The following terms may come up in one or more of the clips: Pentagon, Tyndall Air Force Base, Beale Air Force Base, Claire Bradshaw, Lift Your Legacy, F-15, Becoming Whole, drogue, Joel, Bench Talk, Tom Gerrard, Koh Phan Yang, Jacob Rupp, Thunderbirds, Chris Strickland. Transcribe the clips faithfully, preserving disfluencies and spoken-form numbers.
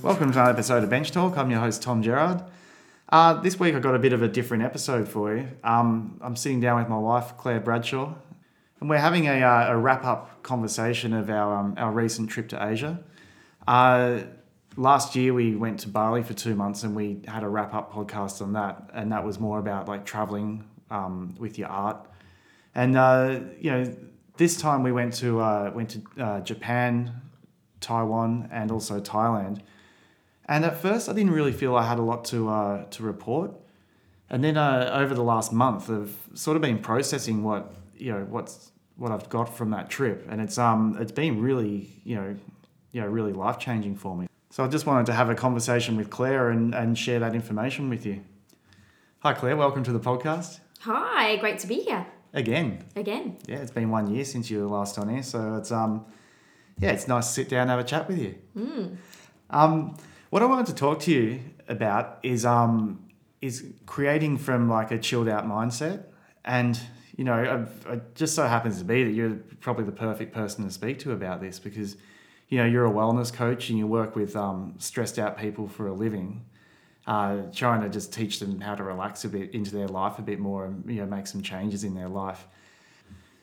Welcome to another episode of Bench Talk. I'm your host, Tom Gerrard. Uh, this week I've got a bit of a different episode for you. Um, I'm sitting down with my wife, Claire Bradshaw, and we're having a, uh, a wrap-up conversation of our, um, our recent trip to Asia. Uh, last year we went to Bali for two months and we had a wrap-up podcast on that, and that was more about like travelling um, with your art. And, uh, you know, this time we went to, uh, went to uh, Japan, Taiwan, and also Thailand. And at first, I didn't really feel I had a lot to uh, to report. And then uh, over the last month, I've sort of been processing what you know what's what I've got from that trip, and it's um it's been really you know you know really life changing for me. So I just wanted to have a conversation with Claire and and share that information with you. Hi, Claire. Welcome to the podcast. Hi. Great to be here. Again. Again. Yeah, it's been one year since you were last on here, so it's um yeah it's nice to sit down and have a chat with you. Mm. Um. What I wanted to talk to you about is um is creating from like a chilled out mindset, and you know I've, it just so happens to be that you're probably the perfect person to speak to about this, because you know you're a wellness coach and you work with um stressed out people for a living, uh, trying to just teach them how to relax a bit into their life a bit more, and you know make some changes in their life.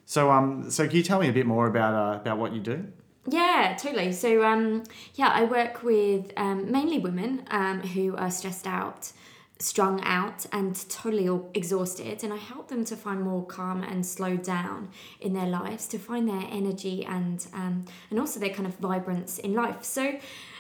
So um so can you tell me a bit more about uh, about what you do? Yeah, totally. So, um, yeah, I work with um, mainly women um, who are stressed out, strung out, and totally exhausted. And I help them to find more calm and slow down in their lives, to find their energy and um, and also their kind of vibrance in life. So,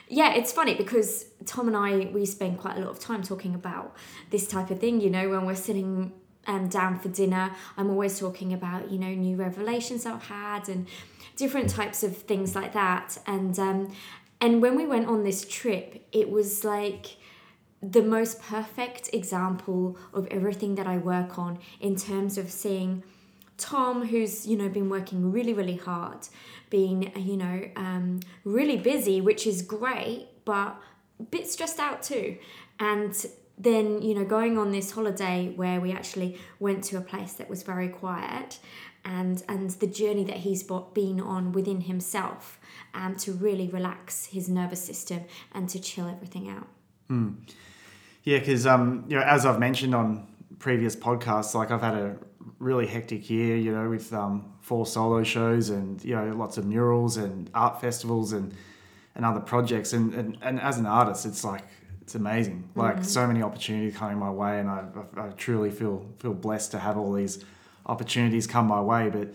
yeah, it's funny because Tom and I, we spend quite a lot of time talking about this type of thing, you know, when we're sitting um, down for dinner. I'm always talking about, you know, new revelations I've had and different types of things like that. And um, and when we went on this trip, it was like the most perfect example of everything that I work on, in terms of seeing Tom, who's, you know, been working really, really hard, been, you know, um, really busy, which is great, but a bit stressed out too. And then, you know, going on this holiday where we actually went to a place that was very quiet, and and the journey that he's been on within himself, and um, to really relax his nervous system and to chill everything out. Mm. Yeah, because um, you know, as I've mentioned on previous podcasts, like I've had a really hectic year, you know, with um, four solo shows and you know lots of murals and art festivals and and other projects. And and, and as an artist, it's like it's amazing. Like mm-hmm. so many opportunities coming my way, and I, I, I truly feel feel blessed to have all these opportunities come my way, but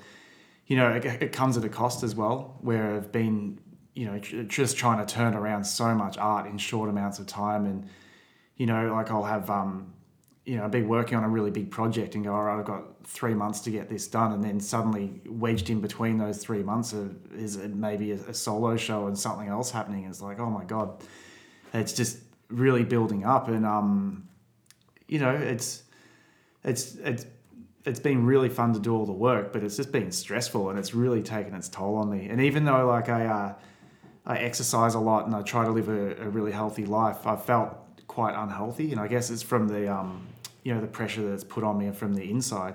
you know it, it comes at a cost as well, where I've been you know tr- just trying to turn around so much art in short amounts of time. And you know like I'll have um you know I'll be working on a really big project and go, all right, I've got three months to get this done, and then suddenly wedged in between those three months are, is maybe a, a solo show and something else happening. It's like, oh my god, it's just really building up. And um you know it's it's it's it's been really fun to do all the work, but it's just been stressful and it's really taken its toll on me. And even though like I uh, I exercise a lot and I try to live a, a really healthy life, I felt quite unhealthy. And I guess it's from the, um, you know, the pressure that's put on me from the inside.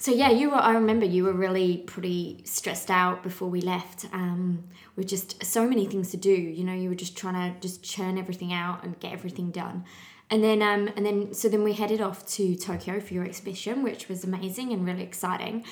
So yeah, you were, I remember you were really pretty stressed out before we left, um, with just so many things to do, you know, you were just trying to just churn everything out and get everything done. And then, um, and then, so then we headed off to Tokyo for your exhibition, which was amazing and really exciting.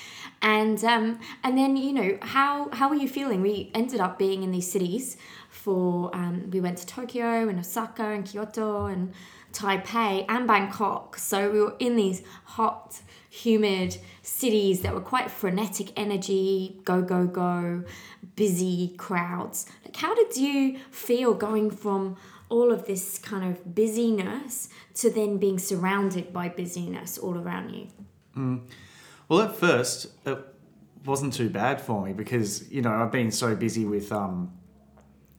And um, and then, you know, how how were you feeling? We ended up being in these cities for. Um, we went to Tokyo and Osaka and Kyoto and Taipei and Bangkok. So we were in these hot, humid cities that were quite frenetic energy, go go go, busy crowds. Like, how did you feel going from all of this kind of busyness to then being surrounded by busyness all around you? Mm. Well, at first, it wasn't too bad for me because, you know, I've been so busy with um,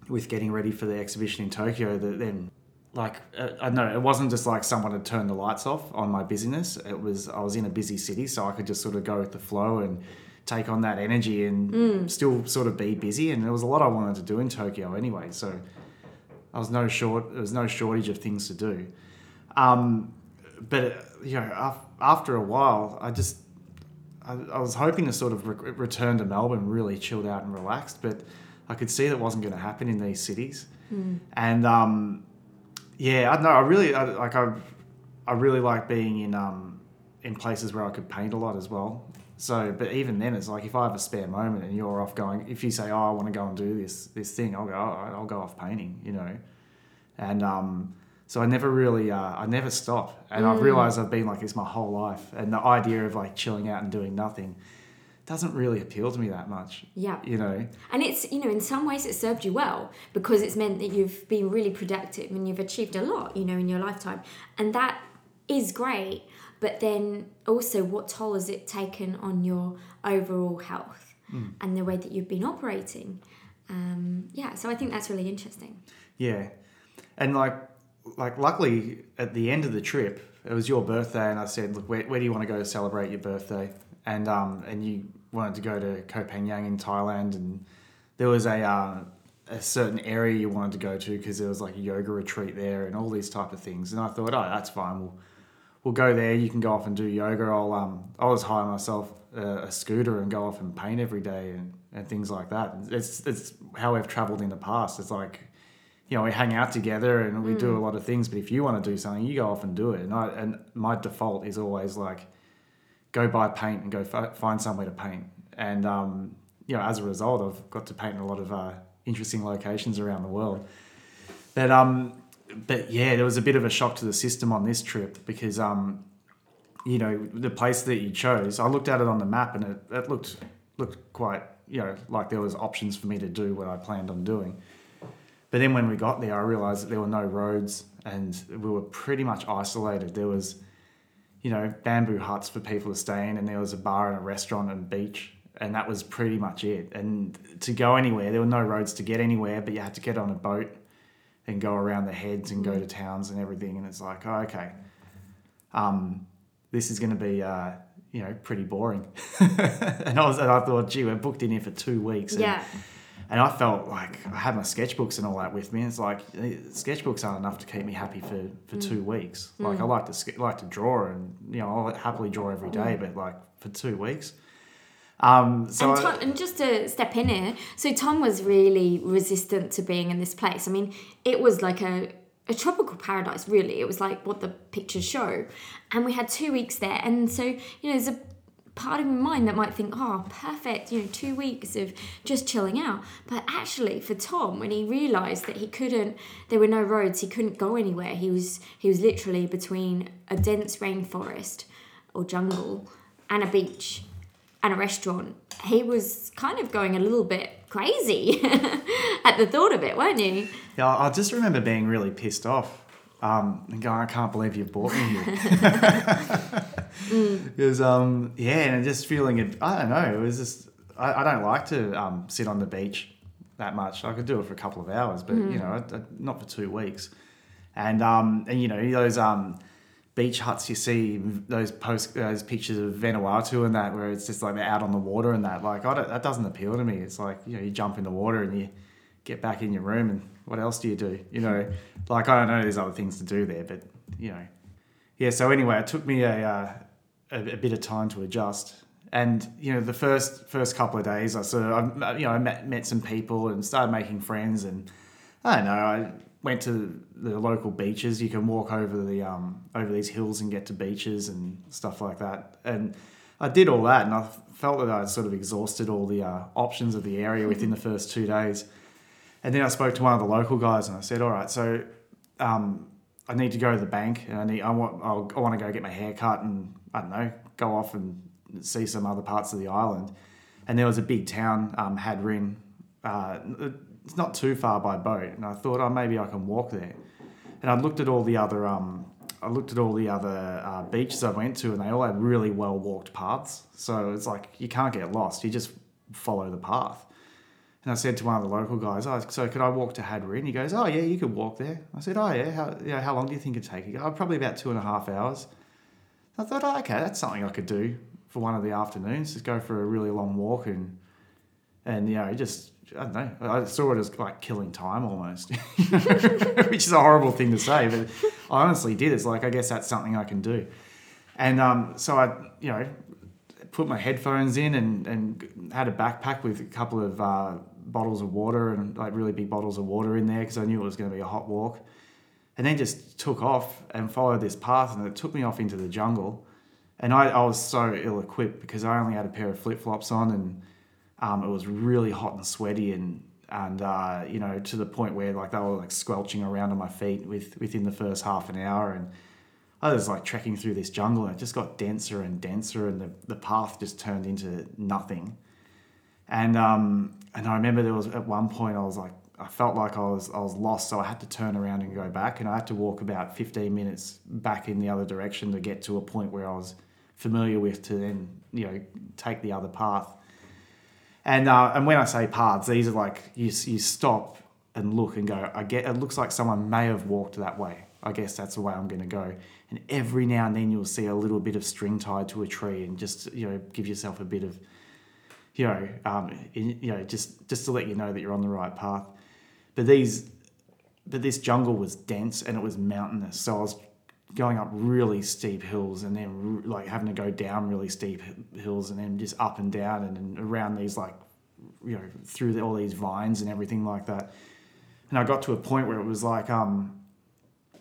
with getting ready for the exhibition in Tokyo that then, like, uh, I don't know, it wasn't just like someone had turned the lights off on my busyness. It was, I was in a busy city, so I could just sort of go with the flow and take on that energy and mm. still sort of be busy. And there was a lot I wanted to do in Tokyo anyway, so I was no short. There was no shortage of things to do. Um, but you know, after a while, I just I, I was hoping to sort of re- return to Melbourne, really chilled out and relaxed. But I could see that wasn't going to happen in these cities. Mm. And um, yeah, I don't know. I really I, like. I I really like being in um, in places where I could paint a lot as well. So, but even then, it's like if I have a spare moment and you're off going, if you say, "Oh, I want to go and do this this thing," I'll go, oh, "I'll go off painting," you know. And um, so I never really, uh, I never stop. And mm. I've realised I've been like this my whole life. And the idea of like chilling out and doing nothing doesn't really appeal to me that much. Yeah, you know. And it's, you know, in some ways, it served you well because it's meant that you've been really productive and you've achieved a lot, you know, in your lifetime, and that is great. But then also, what toll has it taken on your overall health mm. and the way that you've been operating? Um, yeah, so I think that's really interesting. Yeah, and like, like luckily at the end of the trip, it was your birthday, and I said, "Look, where, where do you want to go to celebrate your birthday?" And um, and you wanted to go to Koh Phan Yang in Thailand, and there was a uh, a certain area you wanted to go to because there was like a yoga retreat there and all these type of things. And I thought, oh, that's fine. We'll We'll go there. You can go off and do yoga. I'll um, I'll just hire myself a, a scooter and go off and paint every day and, and things like that. It's it's how we've travelled in the past. It's like, you know, we hang out together and we mm. do a lot of things. But if you want to do something, you go off and do it. And I and my default is always like, go buy paint and go f- find somewhere to paint. And um, you know, as a result, I've got to paint in a lot of uh, interesting locations around the world. But um. But yeah, there was a bit of a shock to the system on this trip because, um, you know, the place that you chose, I looked at it on the map and it, it looked looked quite, you know, like there was options for me to do what I planned on doing. But then when we got there, I realised that there were no roads and we were pretty much isolated. There was, you know, bamboo huts for people to stay in and there was a bar and a restaurant and beach and that was pretty much it. And to go anywhere, there were no roads to get anywhere, but you had to get on a boat and go around the heads and go to towns and everything. And it's like, oh, okay, um, this is going to be, uh, you know, pretty boring. and I was, and I thought, gee, we're booked in here for two weeks. And, yeah. And I felt like I had my sketchbooks and all that with me. It's like sketchbooks aren't enough to keep me happy for, for mm. two weeks. Like mm. I like to like to draw and, you know, I'll happily draw every day, mm. but like for two weeks. Um, so and, Tom, I, and just to step in here, so Tom was really resistant to being in this place. I mean, it was like a, a tropical paradise, really. It was like what the pictures show. And we had two weeks there. And so, you know, there's a part of my mind that might think, oh, perfect, you know, two weeks of just chilling out. But actually for Tom, when he realised that he couldn't, there were no roads, he couldn't go anywhere. He was he was literally between a dense rainforest or jungle and a beach and a restaurant. He was kind of going a little bit crazy at the thought of it, weren't you? Yeah, I just remember being really pissed off um, and going, I can't believe you bought me here. Because, mm. um, yeah, and just feeling, it, I don't know, it was just, I, I don't like to um, sit on the beach that much. I could do it for a couple of hours, but, mm. you know, I, I, not for two weeks. And, um, and you know, those... Um, beach huts you see those post those pictures of Vanuatu and that where it's just like they're out on the water and that like I don't, that doesn't appeal to me. It's like, you know, you jump in the water and you get back in your room and what else do you do, you know? Like, I don't know, there's other things to do there, but you know, yeah. So anyway, it took me a uh, a, a bit of time to adjust, and you know, the first first couple of days I sort of I, you know I met, met some people and started making friends, and I don't know, I went to the local beaches. You can walk over the um over these hills and get to beaches and stuff like that. And I did all that, and I felt that I'd sort of exhausted all the uh, options of the area within the first two days. And then I spoke to one of the local guys, and I said, "All right, so um, I need to go to the bank, and I need I want I'll, I want to go get my hair cut, and I don't know, go off and see some other parts of the island." And there was a big town, um, Had Rin. Uh, It's not too far by boat, and I thought, oh, maybe I can walk there. And I looked at all the other, um, I looked at all the other uh, beaches I went to, and they all had really well walked paths. So it's like you can't get lost; you just follow the path. And I said to one of the local guys, "Oh, so could I walk to Had Rin?" He goes, "Oh yeah, you could walk there." I said, "Oh yeah, how you know, how long do you think it'd take?" He goes, "Oh, probably about two and a half hours." And I thought, oh, okay, that's something I could do for one of the afternoons. Just go for a really long walk and And, you know, it just, I don't know, I saw it as like killing time almost, which is a horrible thing to say, but I honestly did. It's like, I guess that's something I can do. And um, so I, you know, put my headphones in and, and had a backpack with a couple of uh, bottles of water and like really big bottles of water in there because I knew it was going to be a hot walk. And then just took off and followed this path, and it took me off into the jungle. And I, I was so ill-equipped because I only had a pair of flip-flops on, and um, it was really hot and sweaty, and and uh, you know, to the point where like they were like squelching around on my feet with within the first half an hour. And I was like trekking through this jungle, and it just got denser and denser, and the, the path just turned into nothing. And um, and I remember there was at one point I was like, I felt like I was I was lost, so I had to turn around and go back, and I had to walk about fifteen minutes back in the other direction to get to a point where I was familiar with to then, you know, take the other path. And uh, and when I say paths, these are like you you stop and look and go, I get it looks like someone may have walked that way. I guess that's the way I'm going to go. And every now and then you'll see a little bit of string tied to a tree, and just, you know, give yourself a bit of, you know, um, you know, just just to let you know that you're on the right path. But these, but this jungle was dense and it was mountainous. So I was going up really steep hills, and then like having to go down really steep hills, and then just up and down and, and around these, like, you know, through the, all these vines and everything like that. And I got to a point where it was like, um,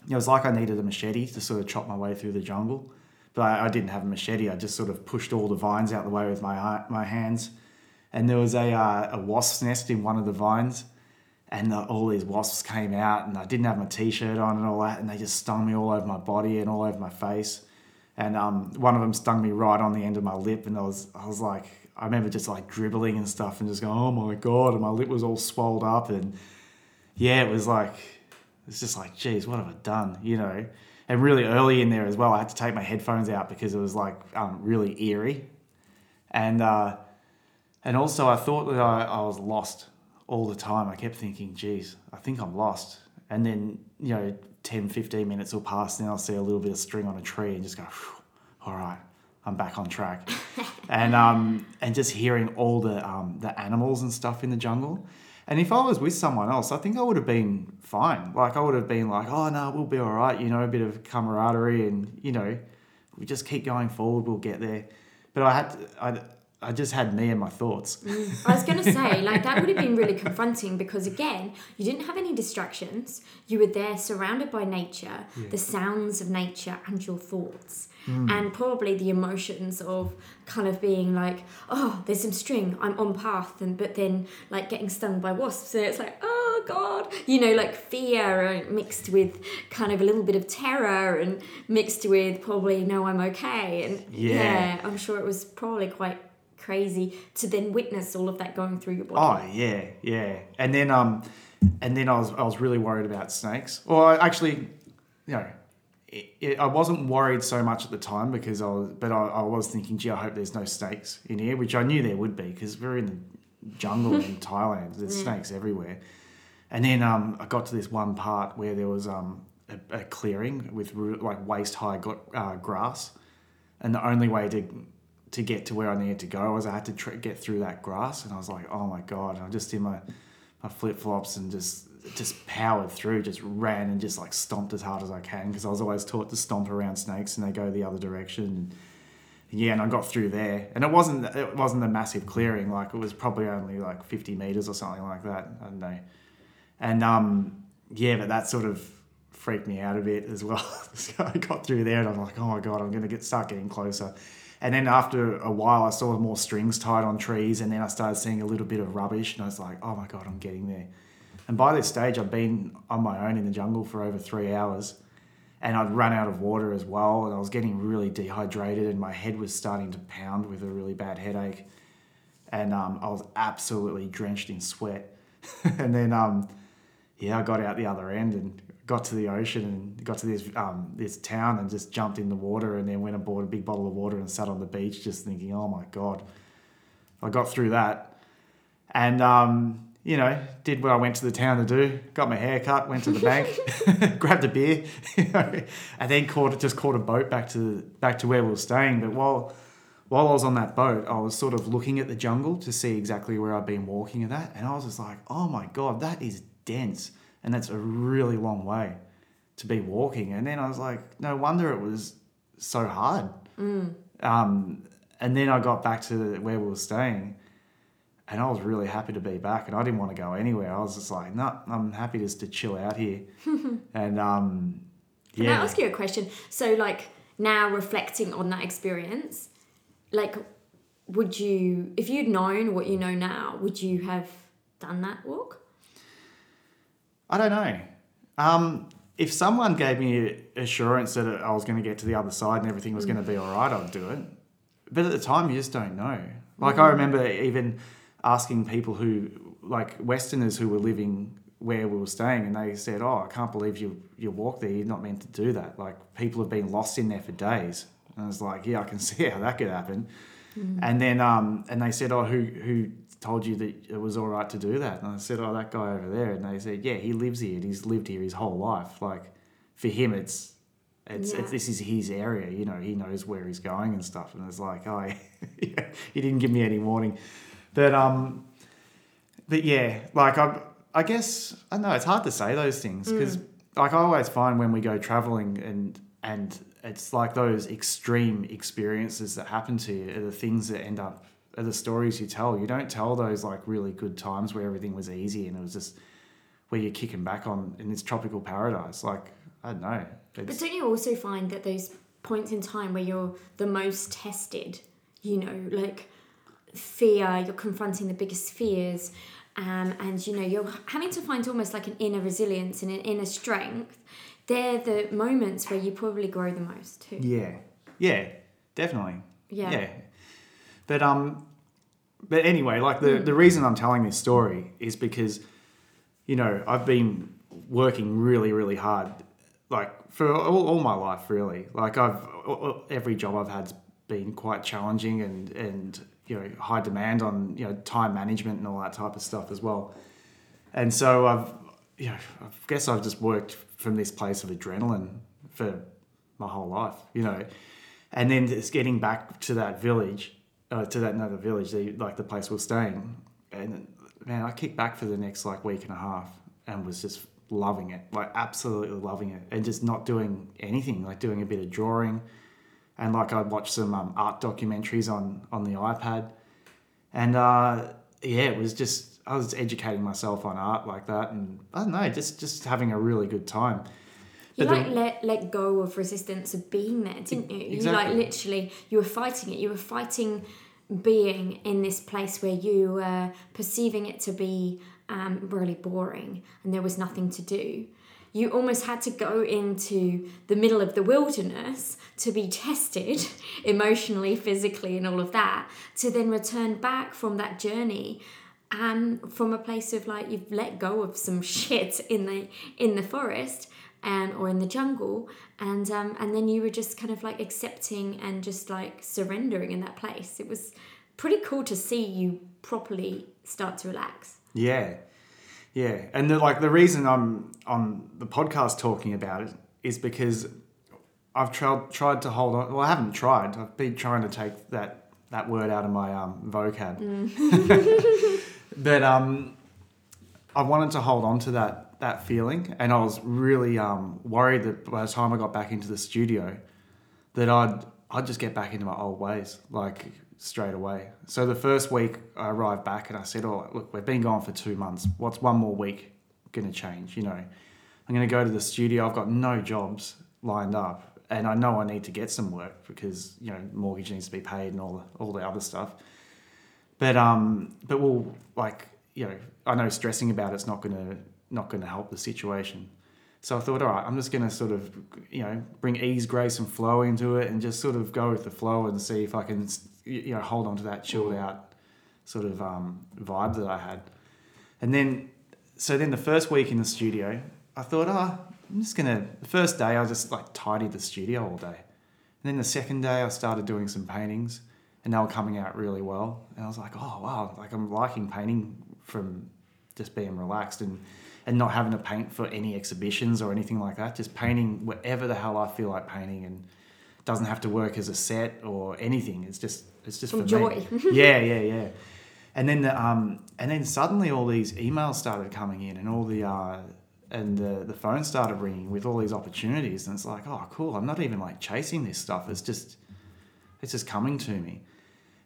it was like I needed a machete to sort of chop my way through the jungle. But I, I didn't have a machete. I just sort of pushed all the vines out of the way with my my hands. And there was a uh, a wasp's nest in one of the vines. And the, all these wasps came out, and I didn't have my T-shirt on and all that, and they just stung me all over my body and all over my face. And um, one of them stung me right on the end of my lip, and I was I was like, I remember just like dribbling and stuff and just going, oh my God, and my lip was all swelled up. And yeah, it was like, it's just like, geez, what have I done, you know? And really early in there as well, I had to take my headphones out because it was like um, really eerie. And, uh, and also I thought that I, I was lost. All the time I kept thinking, geez, I think I'm lost. And then, you know, ten, fifteen minutes will pass, and then I'll see a little bit of string on a tree and just go, all right, I'm back on track. and um, and just hearing all the um, the animals and stuff in the jungle. And if I was with someone else, I think I would have been fine. Like I would have been like, oh no, we'll be all right, you know, a bit of camaraderie, and, you know, we just keep going forward, we'll get there. But I had to, I, I just had me and my thoughts. I was going to say, like, that would have been really confronting because, again, you didn't have any distractions. You were there surrounded by nature, yeah. The sounds of nature and your thoughts, mm. and probably the emotions of kind of being like, oh, there's some string, I'm on path, and but then, like, getting stung by wasps, and it's like, oh, God, you know, like fear mixed with kind of a little bit of terror and mixed with probably, no, I'm okay. And, yeah, yeah I'm sure it was probably quite crazy to then witness all of that going through your body. Oh yeah, yeah. And then um, and then I was I was really worried about snakes. Well, I actually, you know, it, it, I wasn't worried so much at the time because I was, but I, I was thinking, gee, I hope there's no snakes in here, which I knew there would be because we're in the jungle in Thailand. There's yeah. snakes everywhere. And then um, I got to this one part where there was um a, a clearing with like waist high uh, grass, and the only way to to get to where I needed to go was I had to tr- get through that grass. And I was like, oh my God. And I'm just in my, my flip-flops and just just powered through, just ran and just like stomped as hard as I can because I was always taught to stomp around snakes and they go the other direction. And yeah, and I got through there. And it wasn't it wasn't a massive clearing. Like it was probably only like fifty metres or something like that. I don't know. And um, yeah, but that sort of freaked me out a bit as well. So I got through there and I'm like, oh my God, I'm going to get start getting closer. And then after a while, I saw more strings tied on trees, and then I started seeing a little bit of rubbish, and I was like, oh my God, I'm getting there. And by this stage, I'd been on my own in the jungle for over three hours, and I'd run out of water as well, and I was getting really dehydrated, and my head was starting to pound with a really bad headache. And um, I was absolutely drenched in sweat. And then, um, yeah, I got out the other end and got to the ocean and got to this um, this town and just jumped in the water and then went and bought a big bottle of water and sat on the beach just thinking, oh my God. I got through that and, um, you know, did what I went to the town to do, got my hair cut, went to the bank, grabbed a beer, you know, and then caught, just caught a boat back to back to where we were staying. But while while I was on that boat, I was sort of looking at the jungle to see exactly where I'd been walking and that. And I was just like, oh my God, that is dense. And that's a really long way to be walking. And then I was like, no wonder it was so hard. Mm. Um, and then I got back to where we were staying and I was really happy to be back and I didn't want to go anywhere. I was just like, no, nah, I'm happy just to chill out here. and um, yeah. Can I ask you a question? So like now reflecting on that experience, like would you, if you'd known what you know now, would you have done that walk? I don't know. Um, if someone gave me assurance that I was going to get to the other side and everything was mm. going to be all right, I'd do it. But at the time, you just don't know. Like mm. I remember even asking people who, like Westerners who were living where we were staying, and they said, oh, I can't believe you you walked there. You're not meant to do that. Like people have been lost in there for days. And I was like, yeah, I can see how that could happen. Mm. And then um, and they said, oh, who who... told you that it was all right to do that. And I said, oh, that guy over there. And they said, yeah, he lives here and he's lived here his whole life. Like for him, it's, it's, yeah. it's this is his area, you know, he knows where he's going and stuff. And it's like, oh, yeah, he didn't give me any warning. But, um, but yeah, like I, I guess, I don't know, it's hard to say those things because mm. like I always find when we go traveling and, and it's like those extreme experiences that happen to you are the things that end up, are the stories you tell. You don't tell those like really good times where everything was easy and it was just where you're kicking back on in this tropical paradise. Like, I don't know. But don't you also find that those points in time where you're the most tested, you know, like fear, you're confronting the biggest fears um, and, you know, you're having to find almost like an inner resilience and an inner strength. They're the moments where you probably grow the most too. Yeah. Yeah, definitely. Yeah. Yeah. But um, but anyway, like the, the reason I'm telling this story is because, you know, I've been working really, really hard, like for all, all my life, really. Like I've every job I've had's been quite challenging and and you know high demand on you know time management and all that type of stuff as well. And so I've you know I guess I've just worked from this place of adrenaline for my whole life, you know, and then just getting back to that village. Uh, to that another village, the, like the place we were staying. And man, I kicked back for the next like week and a half and was just loving it, like absolutely loving it and just not doing anything, like doing a bit of drawing. And like I'd watch some um, art documentaries on, on the iPad. And uh, yeah, it was just, I was educating myself on art like that. And I don't know, just, just having a really good time. You but like the, let let go of resistance of being there, didn't you? Exactly. You like literally, you were fighting it. You were fighting being in this place where you were perceiving it to be um, really boring and there was nothing to do. You almost had to go into the middle of the wilderness to be tested emotionally, physically and all of that to then return back from that journey um, from a place of like you've let go of some shit in the in the forest and or in the jungle and um and then you were just kind of like accepting and just like surrendering in that place. It was pretty cool to see you properly start to relax. Yeah. Yeah. And the, like the reason I'm on the podcast talking about it is because I've tried tried to hold on. Well, I haven't tried. I've been trying to take that that word out of my um vocab. Mm. But um I wanted to hold on to that that feeling. And I was really um, worried that by the time I got back into the studio that I'd, I'd just get back into my old ways, like straight away. So the first week I arrived back and I said, oh, look, we've been gone for two months. What's one more week going to change? You know, I'm going to go to the studio. I've got no jobs lined up and I know I need to get some work because, you know, mortgage needs to be paid and all the, all the other stuff. But, um, but we'll like, you know, I know stressing about it's not going to, not going to help the situation. So I thought, all right, I'm just going to sort of, you know, bring ease, grace and flow into it and just sort of go with the flow and see if I can, you know, hold on to that chilled out sort of um, vibe that I had. And then, so then the first week in the studio, I thought, ah, oh, I'm just going to, the first day I just like tidied the studio all day. And then the second day I started doing some paintings and they were coming out really well. And I was like, oh, wow, like I'm liking painting from just being relaxed and, and not having to paint for any exhibitions or anything like that, just painting whatever the hell I feel like painting and doesn't have to work as a set or anything. It's just it's just for joy. yeah, yeah, yeah. And then the, um and then suddenly all these emails started coming in, and all the uh and the the phone started ringing with all these opportunities, and it's like, oh, cool. I'm not even like chasing this stuff. It's just it's just coming to me.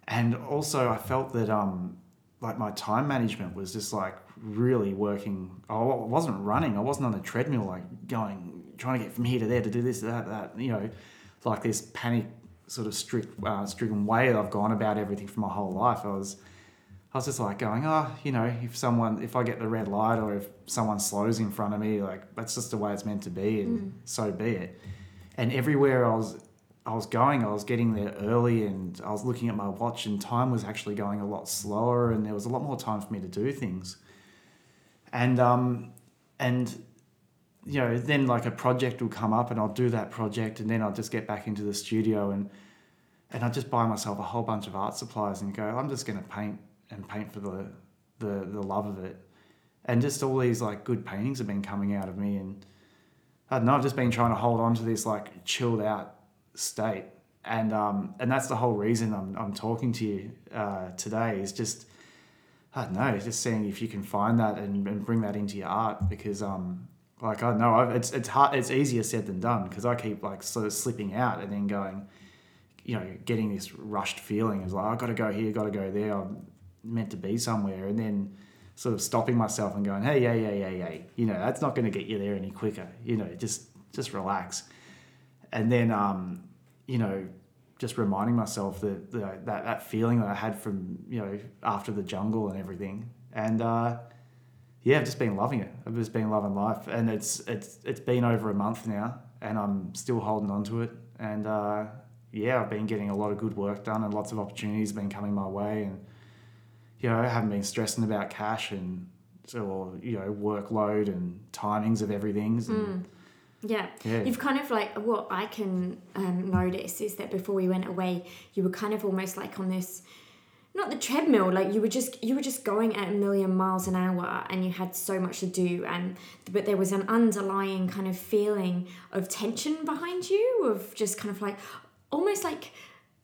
And also, I felt that um like my time management was just like really working. I wasn't running. I wasn't on a treadmill, like going trying to get from here to there to do this, that, that. You know, like this panic sort of strict, uh, stricken way that I've gone about everything for my whole life. I was, I was just like going, ah, oh, you know, if someone, if I get the red light or if someone slows in front of me, like that's just the way it's meant to be, and mm. so be it. And everywhere I was. I was going, I was getting there early, and I was looking at my watch, and time was actually going a lot slower, and there was a lot more time for me to do things. And, um, and you know, then like a project will come up and I'll do that project, and then I'll just get back into the studio, and, and I'll just buy myself a whole bunch of art supplies and go, I'm just going to paint and paint for the, the, the love of it. And just all these like good paintings have been coming out of me. And I don't know, I've just been trying to hold on to this like chilled out state, and um and that's the whole reason I'm I'm talking to you uh today, is just I don't know just seeing if you can find that and, and bring that into your art, because um like I don't know I've, it's it's hard it's easier said than done, because I keep like sort of slipping out and then going, you know, getting this rushed feeling is like, I've got to go here, got to go there, I'm meant to be somewhere, and then sort of stopping myself and going, hey yeah yeah yeah yeah you know, that's not going to get you there any quicker, you know, just just relax. And then, um, you know, just reminding myself that, that that feeling that I had from, you know, after the jungle and everything. And, uh, yeah, I've just been loving it. I've just been loving life. And it's it's it's been over a month now, and I'm still holding on to it. And, uh, yeah, I've been getting a lot of good work done, and lots of opportunities have been coming my way. And, you know, I haven't been stressing about cash and, or, you know, workload and timings of everything. And, mm. Yeah. yeah, you've kind of like, what I can um, notice is that before we went away, you were kind of almost like on this, not the treadmill, like you were just you were just going at a million miles an hour, and you had so much to do, and but there was an underlying kind of feeling of tension behind you, of just kind of like, almost like,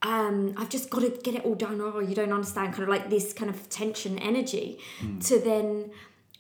um, I've just got to get it all done, or you don't understand, kind of like this kind of tension energy, mm. to then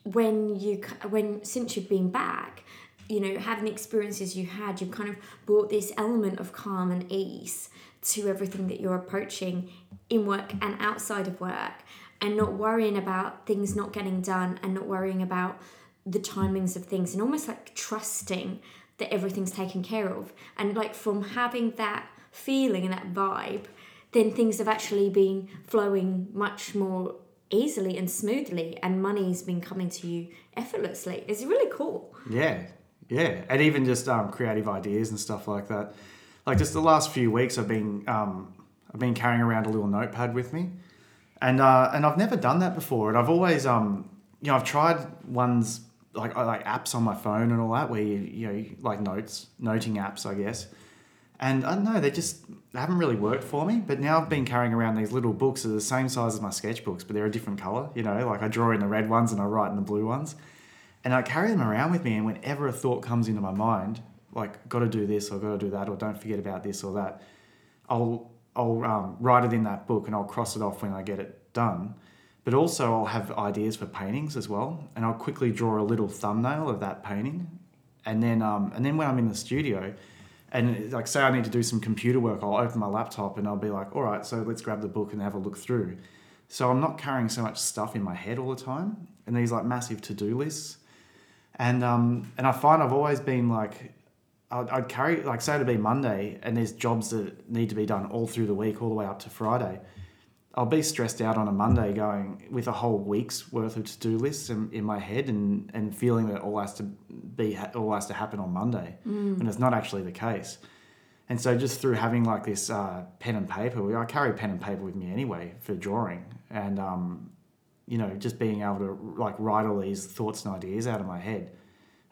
when you, when since you've been back, you know, having the experiences you had, you've kind of brought this element of calm and ease to everything that you're approaching in work and outside of work, and not worrying about things not getting done, and not worrying about the timings of things, and almost like trusting that everything's taken care of. And like from having that feeling and that vibe, then things have actually been flowing much more easily and smoothly, and money's been coming to you effortlessly. It's really cool. Yeah. Yeah, and even just um, creative ideas and stuff like that. Like just the last few weeks, I've been um, I've been carrying around a little notepad with me, and uh, and I've never done that before. And I've always um you know I've tried ones like like apps on my phone and all that, where you you know like notes noting apps, I guess. And I don't know, they just they haven't really worked for me. But now I've been carrying around these little books that are the same size as my sketchbooks, but they're a different color. You know, like I draw in the red ones and I write in the blue ones. And I carry them around with me, and whenever a thought comes into my mind, like got to do this or got to do that, or don't forget about this or that, I'll I'll um, write it in that book, and I'll cross it off when I get it done. But also I'll have ideas for paintings as well, and I'll quickly draw a little thumbnail of that painting, and then um and then when I'm in the studio, and like say I need to do some computer work, I'll open my laptop and I'll be like, all right, so let's grab the book and have a look through. So I'm not carrying so much stuff in my head all the time, and these like massive to-do lists. And um, and I find I've always been like, I'd, I'd carry, like say it'd be Monday, and there's jobs that need to be done all through the week, all the way up to Friday. I'll be stressed out on a Monday going with a whole week's worth of to-do lists in, in my head, and, and feeling that all has to be, all has to happen on Monday. Mm. And it's not actually the case. And so just through having like this uh, pen and paper, I carry pen and paper with me anyway for drawing, and um you know, just being able to like write all these thoughts and ideas out of my head,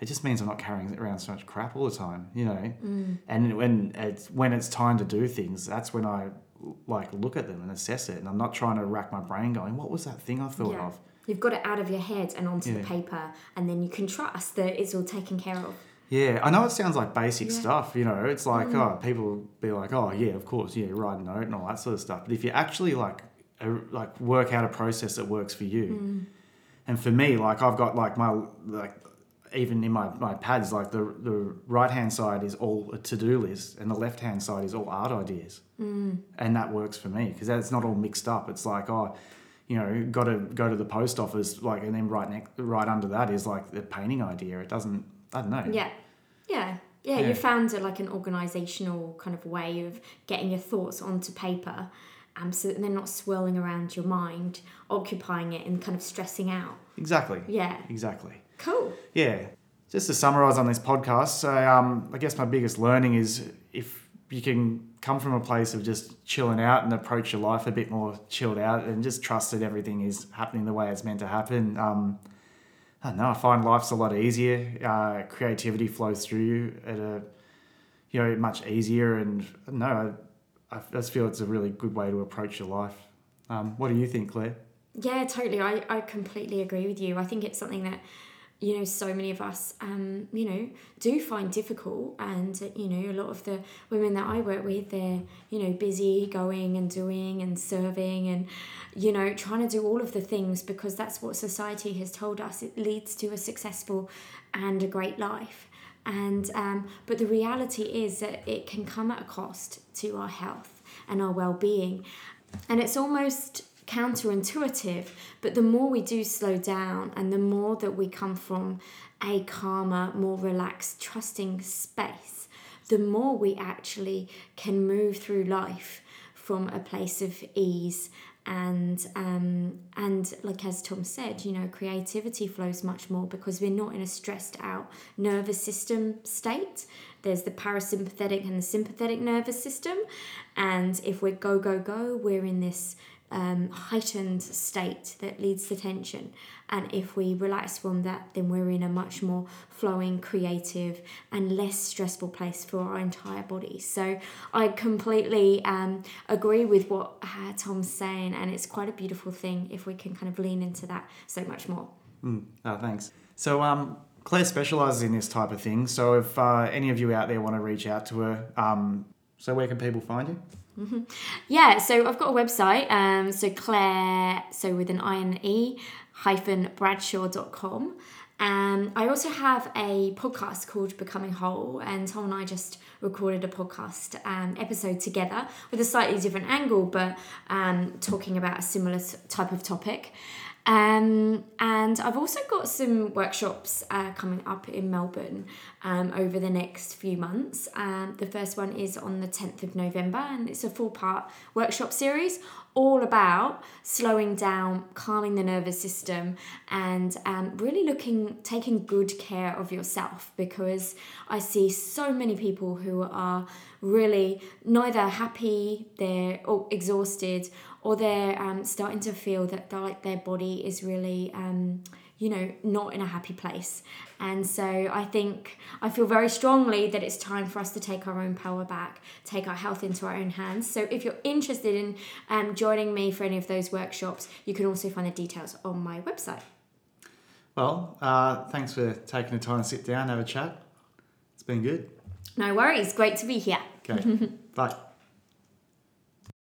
it just means I'm not carrying around so much crap all the time, you know. Mm. And when it's when it's time to do things, that's when I like look at them and assess it, and I'm not trying to rack my brain going, what was that thing I thought yeah. of? You've got it out of your head and onto yeah. the paper, and then you can trust that it's all taken care of. Yeah, I know it sounds like basic yeah. stuff, you know, it's like, mm. oh, people be like, oh, yeah, of course, yeah, write a note and all that sort of stuff. But if you actually, like, a, like work out a process that works for you, mm. and for me, like, I've got, like, my, like, even in my, my pads, like, the the right-hand side is all a to-do list and the left-hand side is all art ideas. Mm. And that works for me because that's not all mixed up. It's like, oh, you know, got to go to the post office, like, and then right next, right under that is, like, the painting idea. It doesn't... I don't know. Yeah. Yeah. Yeah. yeah. You found a, like an organisational kind of way of getting your thoughts onto paper, um, so that they're not swirling around your mind, occupying it and kind of stressing out. Exactly. Yeah. Exactly. Cool. Yeah. Just to summarise on this podcast, so um, I guess my biggest learning is if you can come from a place of just chilling out and approach your life a bit more chilled out and just trust that everything is happening the way it's meant to happen, um, I don't know, I find life's a lot easier. Uh, creativity flows through you at a, you know, much easier. And I don't know, I, I just feel it's a really good way to approach your life. Um, what do you think, Claire? Yeah, totally. I, I completely agree with you. I think it's something that, you know, so many of us, um, you know, do find difficult. And, you know, a lot of the women that I work with, they're, you know, busy going and doing and serving and, you know, trying to do all of the things because that's what society has told us. It leads to a successful and a great life. And, um, but the reality is that it can come at a cost to our health and our well-being. And it's almost counterintuitive, but the more we do slow down and the more that we come from a calmer, more relaxed, trusting space, the more we actually can move through life from a place of ease and um and like as Tom said, you know, creativity flows much more because we're not in a stressed out nervous system state. There's the parasympathetic and the sympathetic nervous system, and if we're go go go, we're in this Um, heightened state that leads to tension. And if we relax from that, then we're in a much more flowing, creative and less stressful place for our entire body. So I completely um, agree with what uh, Tom's saying, and it's quite a beautiful thing if we can kind of lean into that so much more. Mm. Oh, thanks. So um, Claire specialises in this type of thing, so if uh, any of you out there want to reach out to her, um, so where can people find you? Mm-hmm. Yeah, so I've got a website, um, so Claire, so with an I and E, hyphen Bradshaw dot com. Um, I also have a podcast called Becoming Whole, and Tom and I just recorded a podcast um, episode together with a slightly different angle, but um, talking about a similar type of topic. Um, and I've also got some workshops uh, coming up in Melbourne um, over the next few months. Um, the first one is on the tenth of November, and it's a four-part workshop series all about slowing down, calming the nervous system, and um, really looking, taking good care of yourself, because I see so many people who are really neither happy, they're exhausted, or they're um, starting to feel that they're like their body is really, um, you know, not in a happy place. And so I think, I feel very strongly that it's time for us to take our own power back, take our health into our own hands. So if you're interested in um, joining me for any of those workshops, you can also find the details on my website. Well, uh, thanks for taking the time to sit down, have a chat. It's been good. No worries. Great to be here. Okay. Bye.